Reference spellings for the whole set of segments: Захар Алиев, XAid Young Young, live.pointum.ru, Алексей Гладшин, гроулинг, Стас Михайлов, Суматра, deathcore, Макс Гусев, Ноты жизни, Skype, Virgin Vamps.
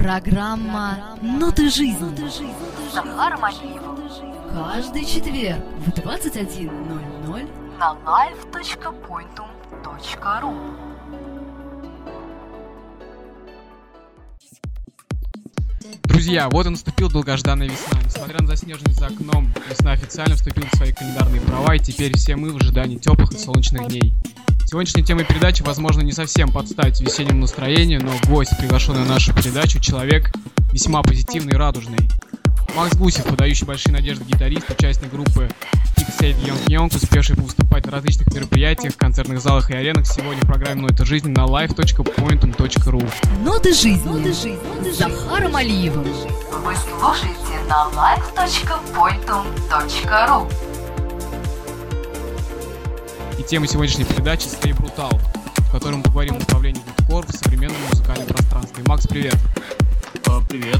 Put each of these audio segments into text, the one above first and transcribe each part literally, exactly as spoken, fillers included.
Программа «Ноты жизни» с Захаром Алиевым. Каждый четверг в двадцать один ноль ноль на лайв точка поинтум точка ру. Друзья, вот и наступила долгожданная весна. Несмотря на заснеженность за окном, весна официально вступила в свои календарные права, и теперь все мы в ожидании теплых и солнечных дней. Сегодняшняя тема передачи, возможно, не совсем под стать весеннему настроению, но гость, приглашенный на нашу передачу, человек весьма позитивный и радужный. Макс Гусев, подающий большие надежды гитарист, участник группы икс эйд Young Young, успевший выступать на различных мероприятиях, концертных залах и аренах, сегодня в программе «Ноты жизни» на лайв точка поинтум точка ру. «Ноты жизни» с Захаром Алиевым. Вы слушаете на лайв точка поинтум точка ру. И тема сегодняшней передачи — «Скорее брутал», в которой мы поговорим о направлении deathcore в современном музыкальном пространстве. Макс, привет! А, привет!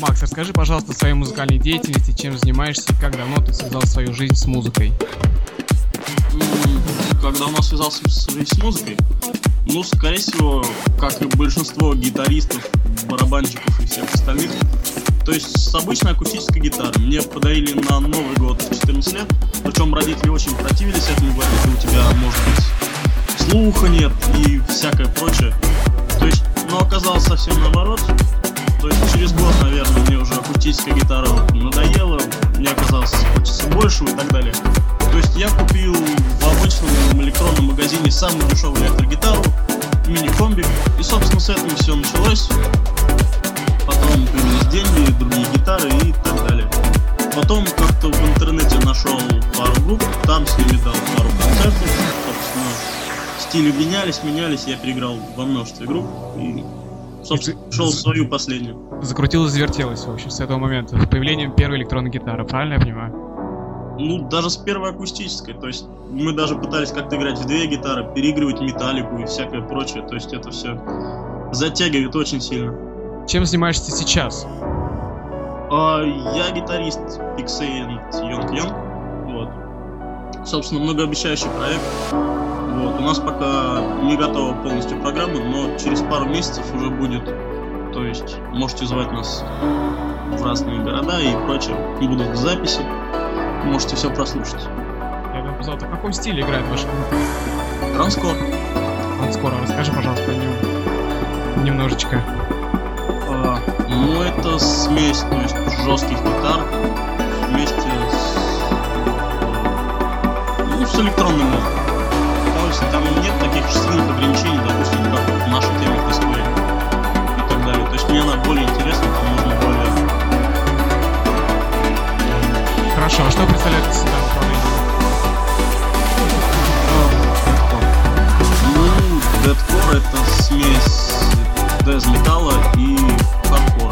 Макс, расскажи, пожалуйста, о своей музыкальной деятельности, чем занимаешься и как давно ты связал свою жизнь с музыкой? Как давно связал свою жизнь с музыкой? Ну, скорее всего, как и большинство гитаристов, барабанщиков и всех остальных, то есть с обычной акустической гитарой. Мне подарили на Новый год в четырнадцать лет, причем родители очень противились этому, говорили, что у тебя, может быть, слуха нет и всякое прочее. То есть, но оказалось совсем наоборот. То есть через год, наверное, мне уже акустическая гитара надоела, мне оказалось, хочется большего и так далее. То есть я купил в обычном электронном магазине самую дешевую электрогитару, мини-комбик, и, собственно, с этого все началось. Потом появились деньги, другие гитары и так далее. Потом как-то в интернете нашел пару групп, там с ними дал пару концертов. Собственно, стили менялись, менялись, я переиграл во множестве групп и, собственно, и шел в свою последнюю. Закрутилось, завертелось, в общем, с этого момента, с появлением первой электронной гитары, правильно я понимаю? Ну, даже с первой акустической, то есть мы даже пытались как-то играть в две гитары, переигрывать металлику и всякое прочее, то есть это все затягивает очень сильно. Чем занимаешься сейчас? А, я гитарист икс эйд Young Young, вот. Собственно, многообещающий проект. Вот. У нас пока не готова полностью программа, но через пару месяцев уже будет. То есть можете звать нас в разные города и прочее. Будут записи, можете все прослушать. Я бы сказал, в каком стиле играет ваша группа? Транскор. Транскор, расскажи, пожалуйста, о нем немножечко. Ну, это смесь, то есть жестких гитар вместе с, ну, с электронной музыкой. То есть там нет таких численных ограничений, допустим, как в нашей теме в дисплее и так далее. То есть мне она более интересна, там нужно более... Хорошо, а что представляет из себя направление? Ну, deathcore — это смесь дэз-металла и хардкора.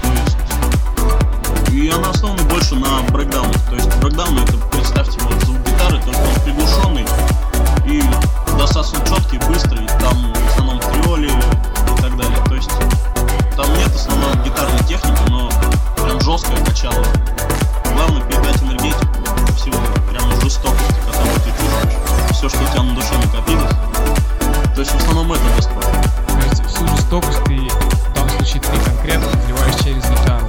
То есть, и она основана больше на брейкдаунах. То есть брейкдауны — это, представьте, вот звук гитары, только он приглушенный и достаточно четкий, быстрый. Там в основном триоли и так далее. То есть там нет основной гитарной техники, но прям жесткое начало. Главное передать энергетику всего, прям жестокости, которую ты чувствуешь. Все, что у тебя на душе накопилось. То есть в основном это достойно. То есть всю жестокость ты, в данном случае ты конкретно изливаешь через гитару.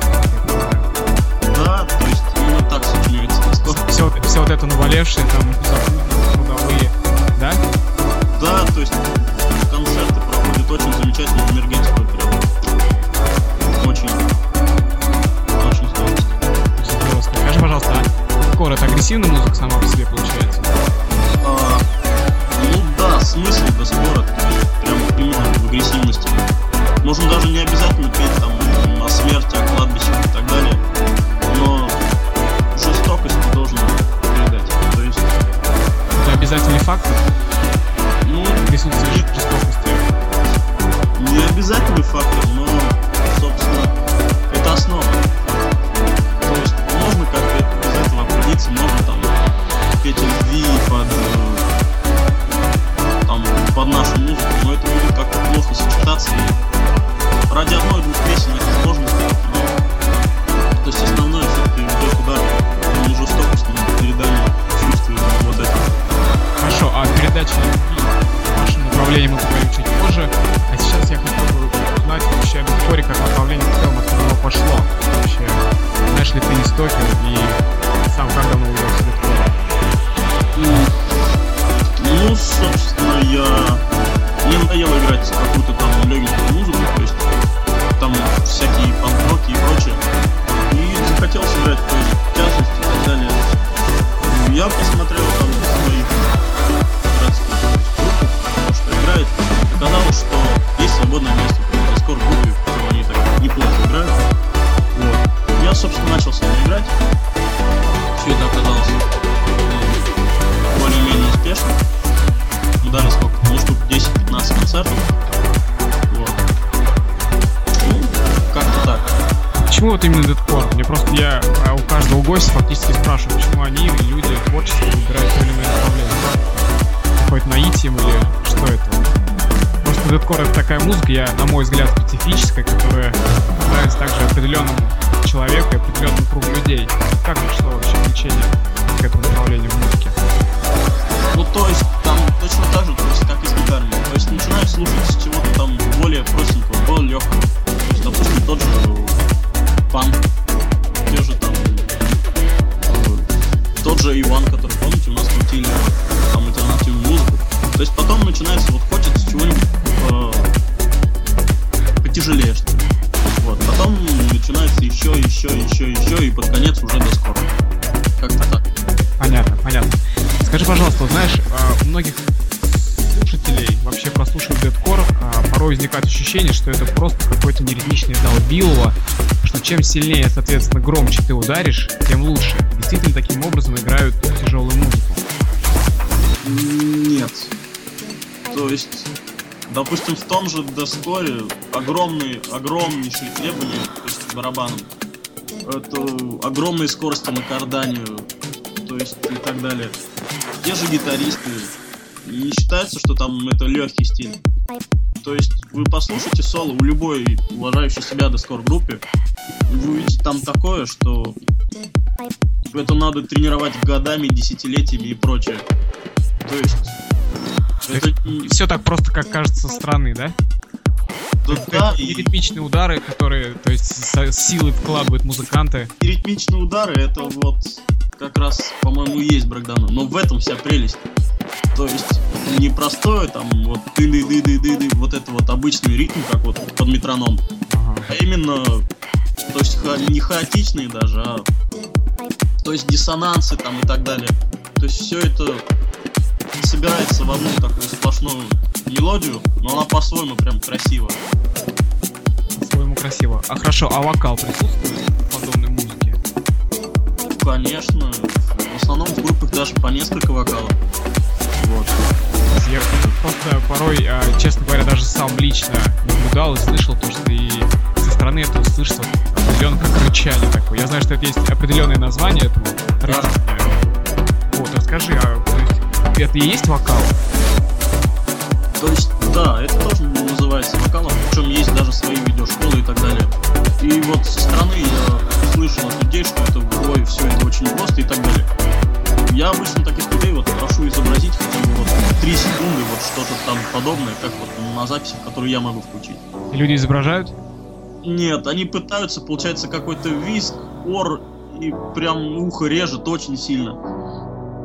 Да, то есть именно так сочиняется жестокость. Все, все вот это навалевшее, там, трудовые, да? Да, то есть концерты проходят очень замечательную энергетикую передачу. Очень, очень здорово. Скажи, пожалуйста, а кор — это агрессивная музыка сама по себе получается? А, ну да, смысл до скоро. В агрессивности. Можно даже не обязательно петь там о смерти, о кладбище и так далее, но жестокость ты должен передать. То есть... Это обязательный фактор? Ну, присутствие не... жестокости. Не обязательный фактор, но, собственно, это основа. То есть можно как-то без этого обходиться, можно там петь любви под... под нашу музыку, но это будет как-то плохо сочетаться, и ради одной-двух песен это сложно сделать, но... То есть основное все-таки идет удар не жестокость, но передание чувств вот этого. Хорошо, а передача в нашем направлении мы поговорим чуть позже, а сейчас я хотел бы узнать, ТикТоке и сам как давно увлекся ТикТоком? Ну, собственно, я... Мне надоело играть какую-то там легенькую музыку, то есть там всякие панк-роки и прочее. И захотел сыграть то есть тяжесть и так далее. Я посмотрел там своих братских группов, потому что играет. Оказалось, что есть свободное место в Deathcore-группе, в котором они так неплохо играют. Вот. Я, собственно, начал с ними играть. Все это оказалось ну, более-менее успешно. Ну, дали сколько? Ну, штук десять-пятнадцать концертов. Вот. Ну, как-то так. Почему вот именно Deathcore? Мне просто я у каждого гостя фактически спрашиваю, почему они, люди творческие, выбирают то или иное направление. Какой-то наитием или что это? Deathcore — это такая музыка, я, на мой взгляд, специфическая, которая нравится также определенному человеку и определенному кругу людей. Как пришло вообще влечение к этому направлению в музыке? Ну, то есть, там точно так же, просто как и с гитарами. То есть, начинаешь слушать с чего-то там более простенького, более легкого. То есть, допустим, тот же панк, те же там... Тот же Иван, который, помните, у нас крутили там альтернативную музыку. То есть, потом начинается, вот хочется чего-нибудь потяжелее, что ли. Вот. Потом начинается еще, еще, еще, еще, и под конец уже Deathcore. Как-то так. Понятно, понятно. Скажи, пожалуйста, вот знаешь, у многих слушателей, вообще прослушивая Deathcore, порой возникает ощущение, что это просто какой-то неритмичный долбилово, что чем сильнее, соответственно, громче ты ударишь, тем лучше. Действительно, таким образом играют тяжелую музыку? Нет. То есть... Допустим, в том же Deathcore огромные, огромнейшие требования, то есть барабаном, это огромные скорости на кардане, то есть и так далее. Те же гитаристы, не считается, что там это легкий стиль. То есть вы послушайте соло у любой уважающей себя Deathcore группе, вы увидите там такое, что это надо тренировать годами, десятилетиями и прочее. То есть... Это... Все так просто, как кажется, со стороны, да? Да, да. И ритмичные удары, которые, то есть, с силой вкладывают музыканты. И ритмичные удары, это вот как раз, по-моему, и есть брейкдаун. Но в этом вся прелесть. То есть, не простое там вот ты-ды-ды-ды-ды-ды, вот это вот обычный ритм, как вот под метроном. Ага. А именно, то есть, ха- не хаотичные даже, а то есть, диссонансы там и так далее. То есть, все это... собирается в одну такую сплошную мелодию, но она по-своему прям красива. По-своему красиво. А хорошо, а вокал присутствует в подобной музыке? Конечно. В основном в группах даже по несколько вокалов. Вот. Я просто порой, честно говоря, даже сам лично наблюдал и слышал то, что и со стороны этого слышится определенно как рычание такое. Я знаю, что это есть определенное название этого. Да. Вот, расскажи, а то есть это и есть вокал? То есть, да, это тоже называется вокалом, причем есть даже свои видеошколы и так далее. И вот со стороны я слышал от людей, что это ой, все это очень просто и так далее. Я обычно таких людей вот прошу изобразить хотя бы вот три секунды, вот что-то там подобное, как вот на записи, которую я могу включить. И люди изображают? Нет, они пытаются, получается какой-то визг, ор, и прям ухо режет очень сильно.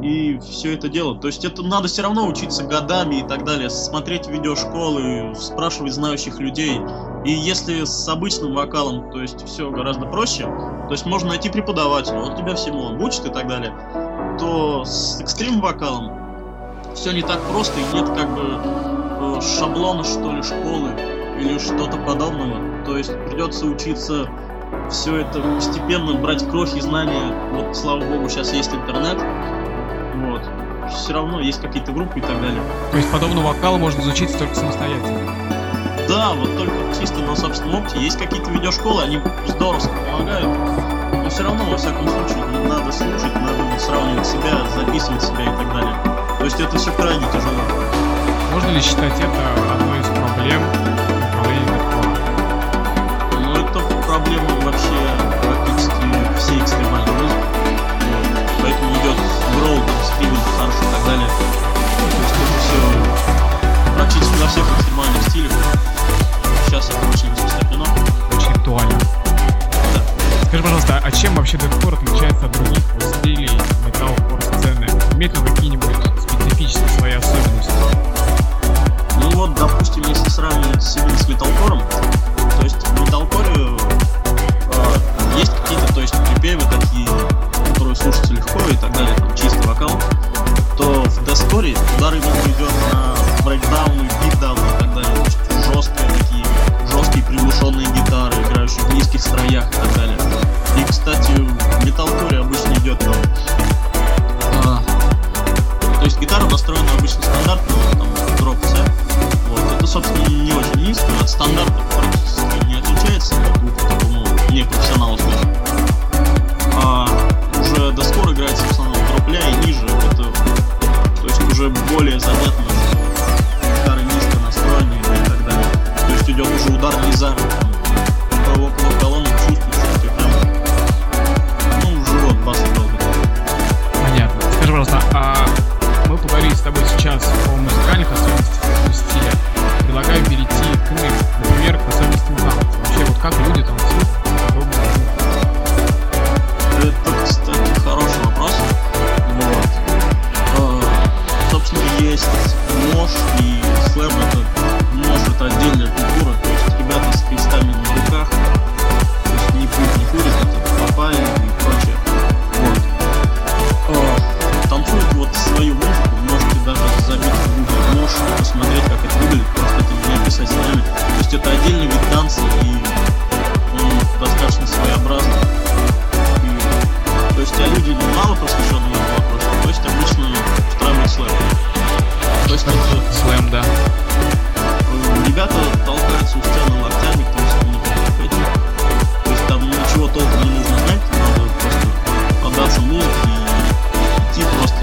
И все это дело. То есть это надо все равно учиться годами и так далее, смотреть видеошколы, спрашивать знающих людей. И если с обычным вокалом, то есть все гораздо проще, то есть можно найти преподавателя, он тебя всему обучит и так далее, то с экстрим-вокалом все не так просто и нет как бы шаблона, что ли, школы или что-то подобного. То есть придется учиться все это постепенно, брать крохи знания. Вот, слава богу, сейчас есть интернет. Вот. Все равно есть какие-то группы и так далее. То есть подобного вокала можно изучить только самостоятельно? Да, вот только чисто на собственном опыте. Есть какие-то видеошколы, они здорово помогают. Но все равно, во всяком случае, надо слушать, надо сравнивать себя, записывать себя и так далее. То есть это все крайне тяжело. Можно ли считать это одной из проблем направления Deathcore? Ну это проблема вообще практически всей экстремальной музыки. Поэтому идет гроул, там, скриминг, харш и так далее. То есть это все практически во всех экстремальных стилях. Сейчас это очень распространено. Очень актуально. Да. Скажи, пожалуйста, а чем вообще deathcore отличается от других стилей металлкор-сцены? Имеет ли какие-нибудь специфические свои особенности? Ну вот, допустим, если сравнивать себя с металлкором, то есть в металлкоре э, есть какие-то, то есть припевы такие, которые слушаются легко и так далее, там чистый вокал, то в deathcore удар именно идет на брейкдауны, битдауны и так далее, то есть жесткие такие, жесткие приглушенные гитары, играющие в низких строях и так далее. И, кстати, в металлкоре обычно идет там, а, то есть гитара настроена обычно стандартно, там, дроп, да? Вот, это, собственно, не очень низко, от стандарта практически не отличается, как такому непрофессионалу скажем. А уже deathcore играется в основном дропля и ниже, это, то есть уже более заметно, гитары низко настроены и так далее. То есть идет уже удар низами, там, около колонны чувствуется, что прям, ну, живот баса долго. Понятно. Скажи, пожалуйста, а мы поговорили с тобой сейчас о музыкальных особенностях этого стиля. Предлагаю перейти к ним, например, к особенностям танца. Вообще, вот как люди танцуют подобные музыки? Это, кстати, хороший вопрос. Вот. А, собственно, есть нож и слэм. Это нож — это отдельная культура. То есть ребята с крестами на руках, то есть не путь, не курит, это попали и прочее. Танцуют вот свою музыку, можете даже забить в гугле нож, посмотреть, как это выглядит, просто это не описать словами. То есть это отдельный вид танца, и он достаточно своеобразный. И, то есть а люди мало посвященные этому вопросу, то есть обычно устраивают слэм. То есть это слэм, да. Ребята толкаются у сцены локтями, кто если не хотите. То есть там ничего толком не нужно знать, надо просто отдаться музыке. Просто.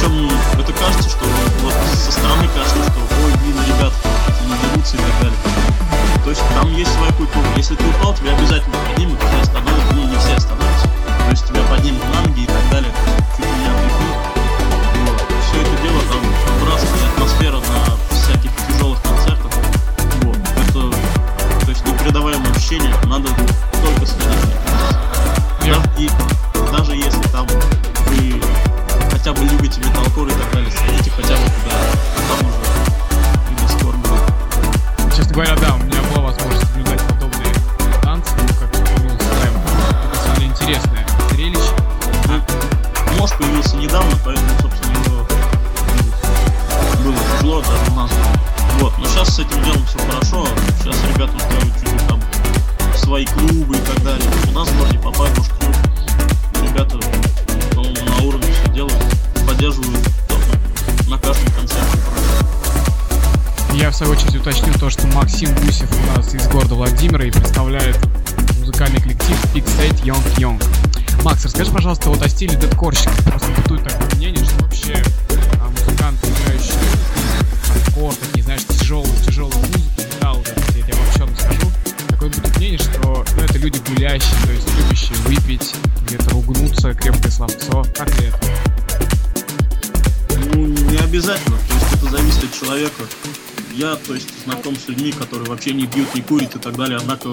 Причем это кажется, что вот со стороны кажется, что ой, блин, ребята не дерутся и так далее. То есть там есть своя культура. Если ты упал, тебя обязательно поднимут, тебя остановят, ну не все остановятся. То есть тебя поднимут на ноги и так далее, чуть ли не отвлекут. Вот. Все это дело там братская атмосфера на всяких тяжелых концертах. Вот. Это, то есть непередаваемое ощущение, надо только следить. Yeah. И даже если там вы хотя бы любите металлкор и так далее, сходите хотя бы туда, а там уже и deathcore будет. Честно говоря, да, у меня была возможность наблюдать подобные танцы, ну как понял, это довольно интересное зрелище. Ну, нож появился недавно, поэтому, собственно, его было тяжело даже у нас. Вот, но сейчас с этим делом все хорошо, сейчас ребята устраивают чуть-чуть там свои клубы и так далее. У нас в городе попали уж клуб, ребята, по-моему, на уровне все делают, поддерживают на каждом концерте. Я в свою очередь уточню то, что Максим Гусев у нас из города Владимира и представляет музыкальный коллектив XAid Young Young. Макс, расскажи, пожалуйста, вот о стиле deathcore-щиков. Просто бытует такое мнение, что вообще а, музыканты, играющие хардкор, такие, знаешь, тяжелую, тяжелую музыку, металл, я тебе обобщенно скажу, такое будет мнение, что ну, это люди гулящие, то есть любящие выпить, где-то ругнуться, крепкое словцо. Как ли это? Ну, не обязательно, то есть это зависит от человека. Я, то есть, знаком с людьми, которые вообще не пьют, не курят и так далее, однако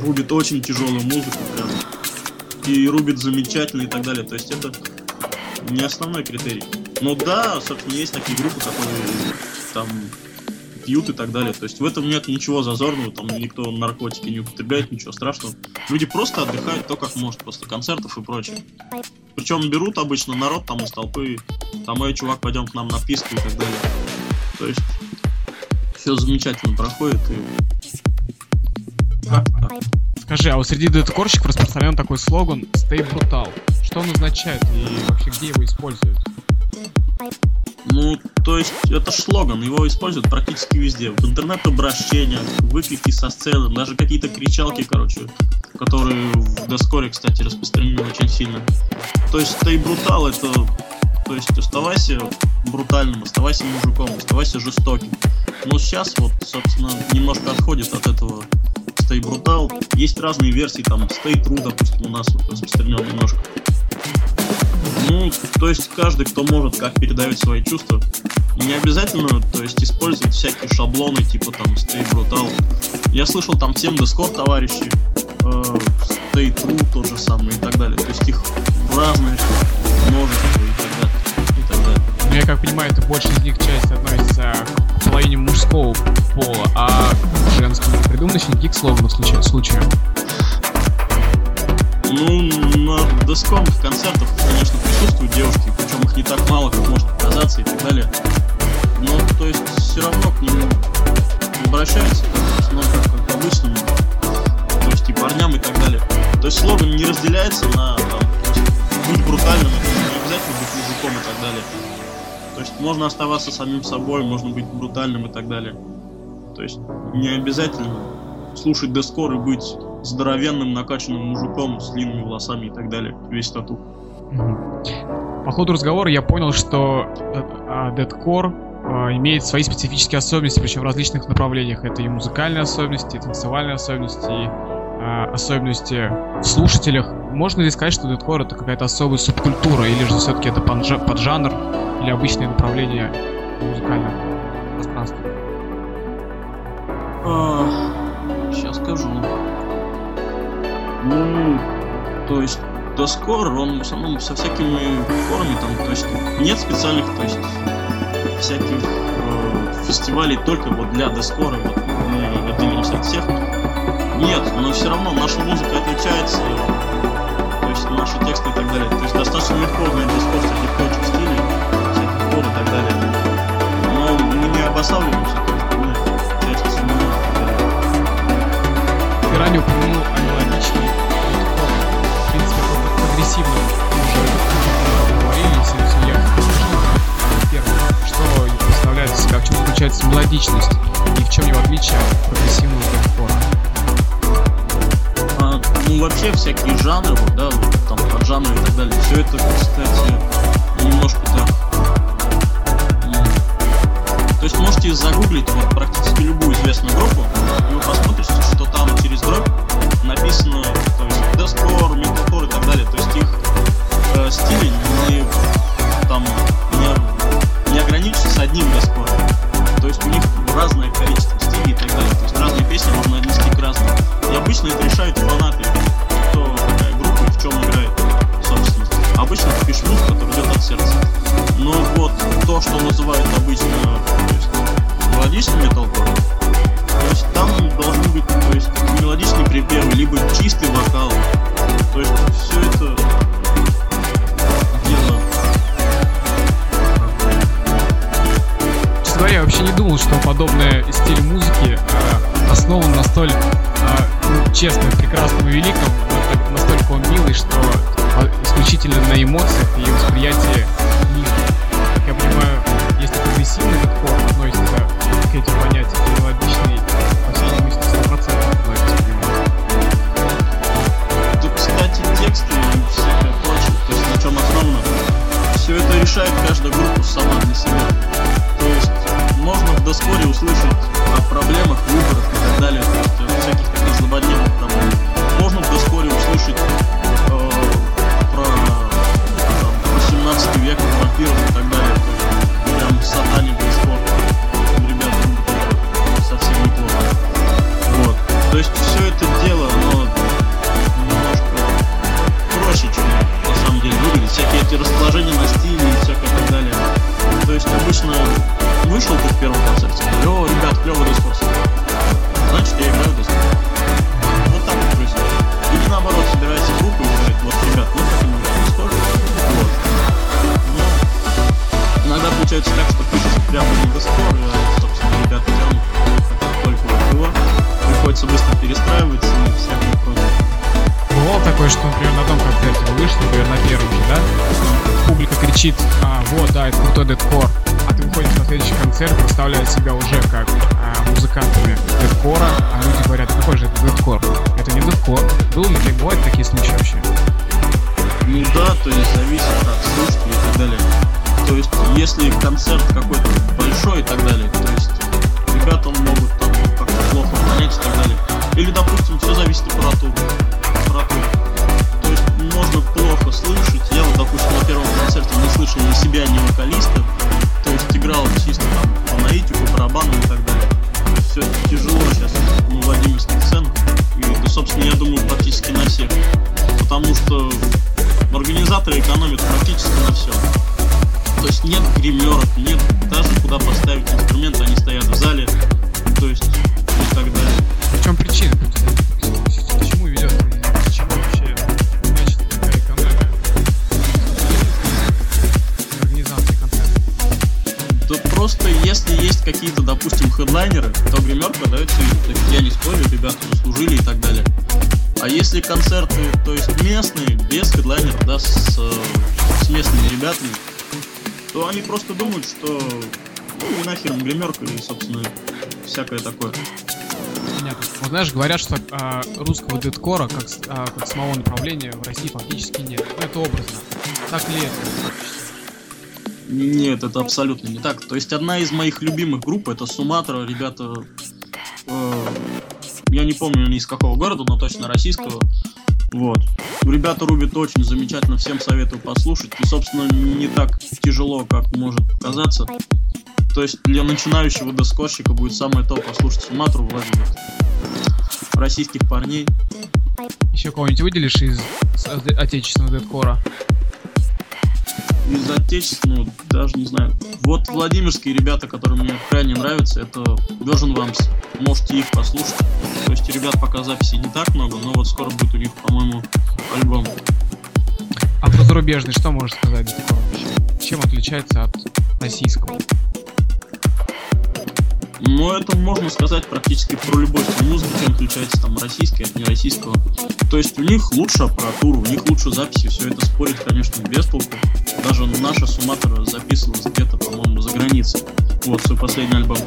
рубят очень тяжелую музыку прям. И рубят замечательно и так далее, то есть это не основной критерий. Но да, собственно, есть такие группы, которые там пьют и так далее. То есть в этом нет ничего зазорного, там никто наркотики не употребляет, ничего страшного. Люди просто отдыхают то, как может, после концертов и прочее. Причем берут обычно народ там из толпы, там, эй, чувак, пойдем к нам на писку и так далее. То есть все замечательно проходит и... А, а. Скажи, а вот среди deathcore-щиков распространен такой слоган «Stay brutal». Что он означает и вообще где его используют? Ну, то есть, это слоган, его используют практически везде. В интернет-обращениях, выкрики со сцены, даже какие-то кричалки, короче, которые в deathcore, кстати, распространены очень сильно. То есть, stay brutal, это... То есть, оставайся брутальным, оставайся мужиком, оставайся жестоким. Но сейчас, вот, собственно, немножко отходит от этого stay brutal. Есть разные версии, там, stay true, допустим, у нас вот распространен немножко. Ну, то есть каждый, кто может, как передавать свои чувства, не обязательно, то есть использовать всякие шаблоны, типа там stay brutal. Я слышал там всем deathcore товарищи, э, XAid Young тот же самый и так далее. То есть их разное множество и так далее. Ну, я как понимаю, это больше из них часть относится к половине мужского пола, а к женскому придумано никаких слов в случае, случае. Ну, на десткомах, концертах, конечно, присутствуют девушки, причем их не так мало, как может показаться и так далее. Но, то есть, все равно к ним обращаются, но как к обычному, то есть и парням и так далее. То есть слоган не разделяется на там, быть брутальным, не обязательно быть мужиком и так далее. То есть можно оставаться самим собой, можно быть брутальным и так далее. То есть не обязательно слушать десткор и быть здоровенным, накачанным мужиком с длинными волосами и так далее. Весь тату. По ходу разговора я понял, что дедкор имеет свои специфические особенности, причем в различных направлениях. Это и музыкальные особенности, и танцевальные особенности, и э, особенности в слушателях. Можно ли сказать, что дедкор — это какая-то особая субкультура, или же все-таки это поджанр или обычное направление музыкального пространства? А, сейчас скажу. Ну, то есть дедкор, он в основном со всякими формами, там, то есть нет специальных, то есть всяких э, фестивалей только вот для десткора, вот мы отделились от всех. Нет, но все равно наша музыка отличается, то есть наши тексты и так далее. То есть достаточно легко узнать десткор всяких прочих стилей, всяких пор и так далее. Но мы не обосабливаемся, то есть мы часть семьи. Ты ранее упомянул аналогичный десткор, в принципе, какой-то прогрессивный уже говорили, если я что представляет из себя, в чем заключается мелодичность и в чем его отличие от прогрессивного дедкора? А, ну вообще всякие жанры, вот, да, вот, там поджанры и так далее, все это, кстати, немножко так. Ну, то есть можете загуглить вот практически любую известную группу, и вы посмотрите, что там через дробь написано, то есть десткор, металкор и так далее, то есть их э, стили не там не не ограничится с одним десткором. То есть у них разное количество стилей и так далее. То есть разные песни можно отнести к разным. И обычно это решают фанаты, кто какая группа и в чем играет, собственно. Обычно ты пишешь музыку, которая идет от сердца. Но вот то, что называют обычно мелодичным металкором, то есть там должны быть, то есть, мелодичные припевы, либо чистый вокал. То есть все это дело. Я вообще не думал, что подобный стиль музыки э, основан на столь э, честном, прекрасном и великом, настолько он милый, что исключительно на эмоциях и восприятии них. Как я понимаю, если прогрессивный дедкор относится к этим понятиям, то мелодичный, по всей видимости, сто процентов мелодичный. Тут, кстати, тексты и всякое прочее, то есть на чем основано. Все это решает каждая группа сама для себя. То есть можно в дескоре услышать о проблемах, выборах и так далее, то есть всяких таких злободневных проблем. Можно в дескоре услышать э, про, там, про семнадцатый век, вампиров и так далее. То есть прям сатаник дескор. Ребята, ну, совсем неплохо. Вот. То есть все это дело, оно немножко проще, чем на самом деле выглядит. Всякие эти расположения на стиле и всякое и так далее. То есть обычно вышел ты в первом концерте, о, ребят, клёвый дескор, значит, я играю дескор. Вот так вот происходит. Или наоборот, собирается группа и говорит, вот, ребят, мы хотим играть дескор. Вот. Но иногда получается так, что пишут прямо не дескор, а, собственно, ребята тянут, хотят только вот его. Приходится быстро перестраиваться и всякое прочее. Бывало такое, что, например, на том концерте вы вышли, например, на первом же, да? Публика кричит, а, вот, да, это крутой дедкор. А ты выходишь на следующий концерт, представляя себя уже как а, музыкантами дедкора, а люди говорят, какой же это дедкор? Это не дедкор. Думали, ли бывают такие случаи вообще? Ну да, то есть зависит от слушателей и так далее. То есть, если концерт какой-то большой и так далее, то есть ребята могут там как-то плохо понять и так далее. Или, допустим, все зависит от аппаратуры. То есть можно плохо слышать. Я вот, допустим, на первом концерте не слышал ни себя, ни вокалиста. То есть играл чисто там по наитику, барабану и так далее. Все это тяжело сейчас, ну, в одном из сцен. И, да, собственно, я думаю, практически на всех. онлайнеры, то гримерка дается им, я не спорю, ребята заслужили и так далее. А если концерты, то есть местные, без хедлайнеров, да, с, с местными ребятами, то они просто думают, что ну, нахер гримерка и, собственно, всякое такое. Нет, вот знаешь, говорят, что а, русского дэткора, как, а, как самого направления, в России фактически нет. Ну, это образно. Так ли это? Нет, это абсолютно не так. То есть одна из моих любимых групп, это Суматра, ребята... Э, я не помню ни из какого города, но точно российского. Вот. Ребята рубят очень замечательно, всем советую послушать. И, собственно, не так тяжело, как может показаться. То есть для начинающего доскорщика будет самое то послушать Суматру, Владимир. Российских парней. Еще кого-нибудь выделишь из отечественного дэткора? Из отечественного, даже не знаю. Вот владимирские ребята, которые мне крайне нравятся, это Virgin Vamps. Можете их послушать. То есть ребят пока записей не так много, но вот скоро будет у них, по-моему, альбом. А про зарубежный что можешь сказать дэткор? Чем отличается от российского? Ну, это можно сказать практически про любой стиль музыки, чем отличается там российская от нероссийского. То есть у них лучше аппаратура, у них лучше записи, все это спорить, конечно, без толку. Даже наша Суматра записывалась где-то, по-моему, за границей. Вот, свой последний альбом.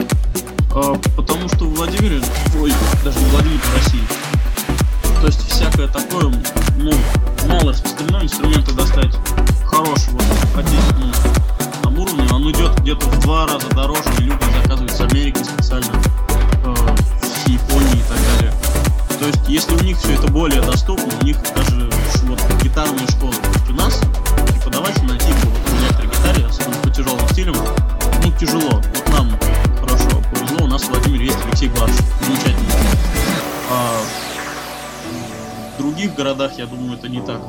А, потому что в Владимире, ой, даже не в Владимире, в России. То есть всякое такое, ну, мало распространено, инструменты достать хорошего, отечественного уровня, он идет где-то в два раза дороже, и люди заказывают с Америки специально, э, с Японии и так далее. То есть, если у них все это более доступно, у них даже вот гитарные школы. То есть у нас преподаватель на типе вот электрогитаре, особенно по тяжелым стилям, ну тяжело. Вот нам хорошо повезло, у нас в Владимире есть Алексей Гладшин, замечательный. А в других городах, я думаю, это не так.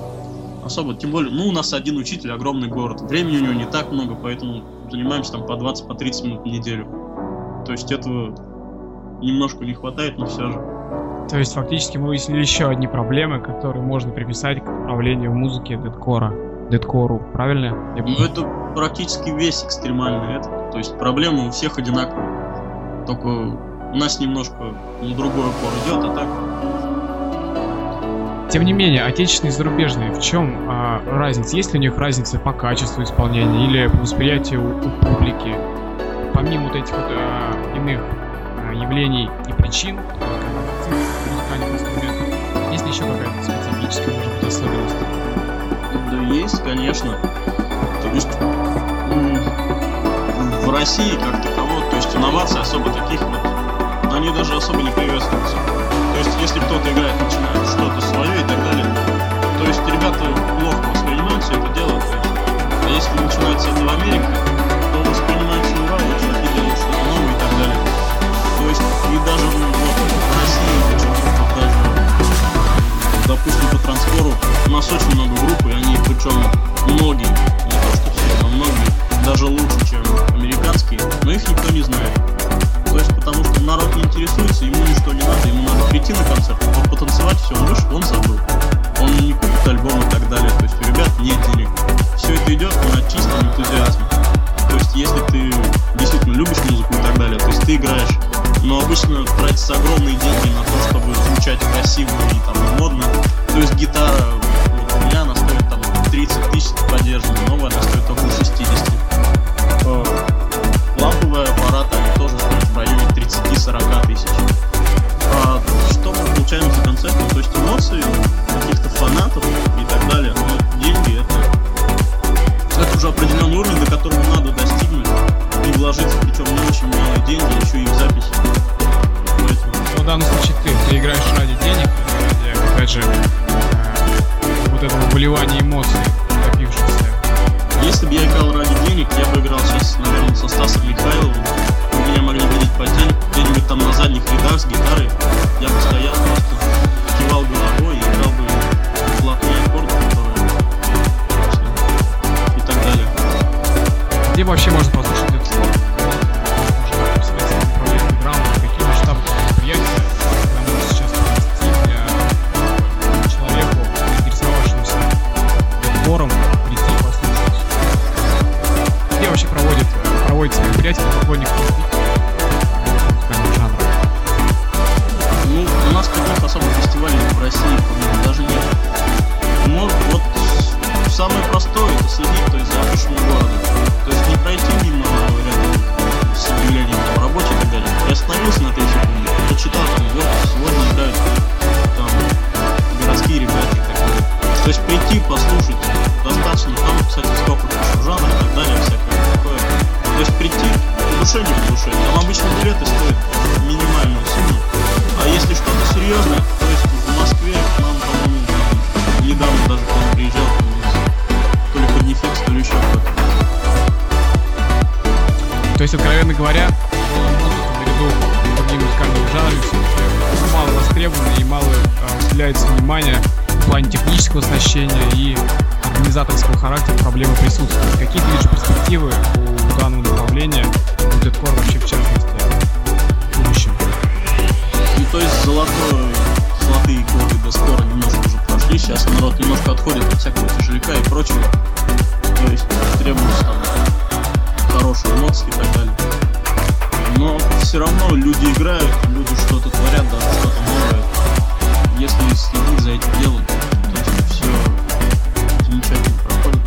Особо, тем более, ну, у нас один учитель, огромный город. Времени у него не так много, поэтому занимаемся там по двадцать-тридцать минут в неделю. То есть этого немножко не хватает, но все же. То есть фактически мы выяснили еще одни проблемы, которые можно приписать к направлению музыки дэткора, дэткору, правильно? Я... Ну, это практически весь экстремальный этот. То есть проблемы у всех одинаковые. Только у нас немножко на другой упор идет, а так... Тем не менее, отечественные и зарубежные, в чем а, разница? Есть ли у них разница по качеству исполнения или по восприятию у, у публики? Помимо вот этих вот а, иных а, явлений и причин, музыкальных инструментов, есть ли еще какая-то специфическая, может быть, особенность? Да есть, конечно. То есть в России как таково, то есть инноваций особо таких вот, они даже особо не приветствуются. То есть, если кто-то играет, начинает что-то свое и так далее, то есть ребята ловко воспринимают все это дело. А если начинается это в Америке, то воспринимают все ура, вот чуваки делают что-то новое и так далее. То есть, и даже ну, вот, в России, даже, допустим, по транскору, у нас очень много групп, и они причем многие, не то что все, но многие, даже лучше, чем американские, но их никто не знает. То есть, потому что народ не интересуется, ему ничто не надо, ему надо прийти на концерт, он потанцевать, все, он вышел, он забыл. Он не купит альбом и так далее, то есть у ребят нет денег. Все это идет на чистом энтузиазме. То есть, если ты действительно любишь музыку и так далее, то есть ты играешь, но обычно тратятся огромные деньги на то, чтобы звучать красиво и там модно. То есть гитара, вот у меня она стоит там тридцать тысяч поддержанная, новая она стоит около шестьдесят. Ламповые аппараты, они тоже стоят в районе тридцать-сорок тысяч. А что мы получаем за концертом? То есть эмоции каких-то фанатов и так далее. Но деньги это, это уже определенный уровень, до которого надо достигнуть и вложиться, причем не очень малые деньги, еще и в записи. Ну, в данном случае ты, ты играешь ради денег, ради, опять же, вот этого выливания эмоций, накопившихся. Если бы я играл ради денег, я бы играл сейчас, наверное, со Стасом Михайловым. Вы меня могли видеть по день, где-нибудь там на задних рядах с гитарой. Я бы стоял, просто кивал головой и играл бы платные аккорды, которые... и так далее. Где вообще можно послушать это слово? Можно посмотреть на управление программы, какие масштабы мероприятия, потому что сейчас стиль для человеку, интересовавшемуся дэткором, проводит мероприятие, поклонников есть прийти, послушать, достаточно там, кстати, сколько жанров и так далее, всякое такое. То есть прийти, в душе не в душе. Там обычно билеты стоят минимальную сумму. А если что-то серьезное, то есть в Москве к нам, по-моему, там, недавно даже к нам приезжал, то ли поднефикс, то ли еще кто-то. То есть, откровенно говоря, наряду с другими музыкальными жанрами все мало востребовано и мало уделяется внимания в плане технического оснащения и организаторского характера проблемы присутствуют. Какие ты видишь перспективы у данного направления, у deathcore вообще в частности, в будущем? Ну то есть золотой, золотые годы deathcore немножко уже прошли, сейчас народ немножко отходит от всякого тяжеляка и прочего, то есть требуется там хорошие эмоции и так далее. Но все равно люди играют, люди что-то творят, даже что-то новое. Если следить за этим делом, то это все замечательно проходит.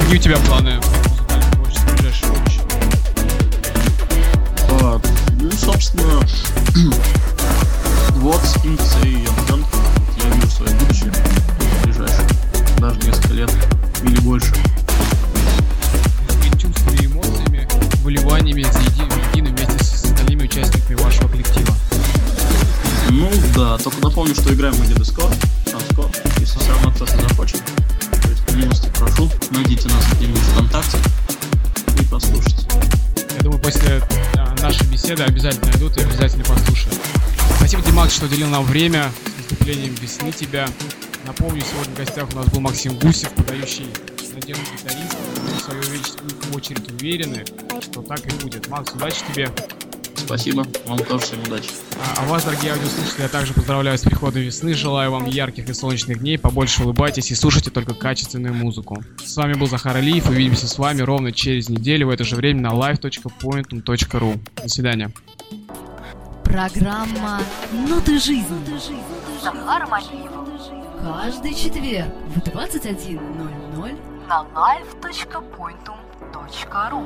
Какие у тебя планы музыкального творчества в ближайшем будущем? А, ну, собственно, вот с XAid Young Young я вижу свое будущее в ближайшем, даже несколько лет или больше. Чувствами, эмоциями, выливаниями заедины вместе с остальными участниками вашего коллектива. Ну да, только напомню, что играем мы deathcore, hardcore, если сам отца не захочет. То есть, милости прошу, найдите нас где-нибудь ВКонтакте и послушайте. Я думаю, после нашей беседы обязательно найдут и обязательно послушают. Спасибо, Макс, что уделил нам время с выступлением «Весны тебя». Напомню, сегодня в гостях у нас был Максим Гусев, подающий надежду гитариста. Мы в свою очередь уверены, что так и будет. Макс, удачи тебе. Спасибо, вам тоже всем удачи. А, а вас, дорогие аудиослушатели, я также поздравляю с приходом весны. Желаю вам ярких и солнечных дней. Побольше улыбайтесь и слушайте только качественную музыку. С вами был Захар Алиев. Увидимся с вами ровно через неделю в это же время на лайв точка поинтум точка ру. До свидания. Программа «Ноты жизни» с Захаром Алиевым. Каждый четверг в двадцать один ноль ноль на лайв точка поинтум точка ру.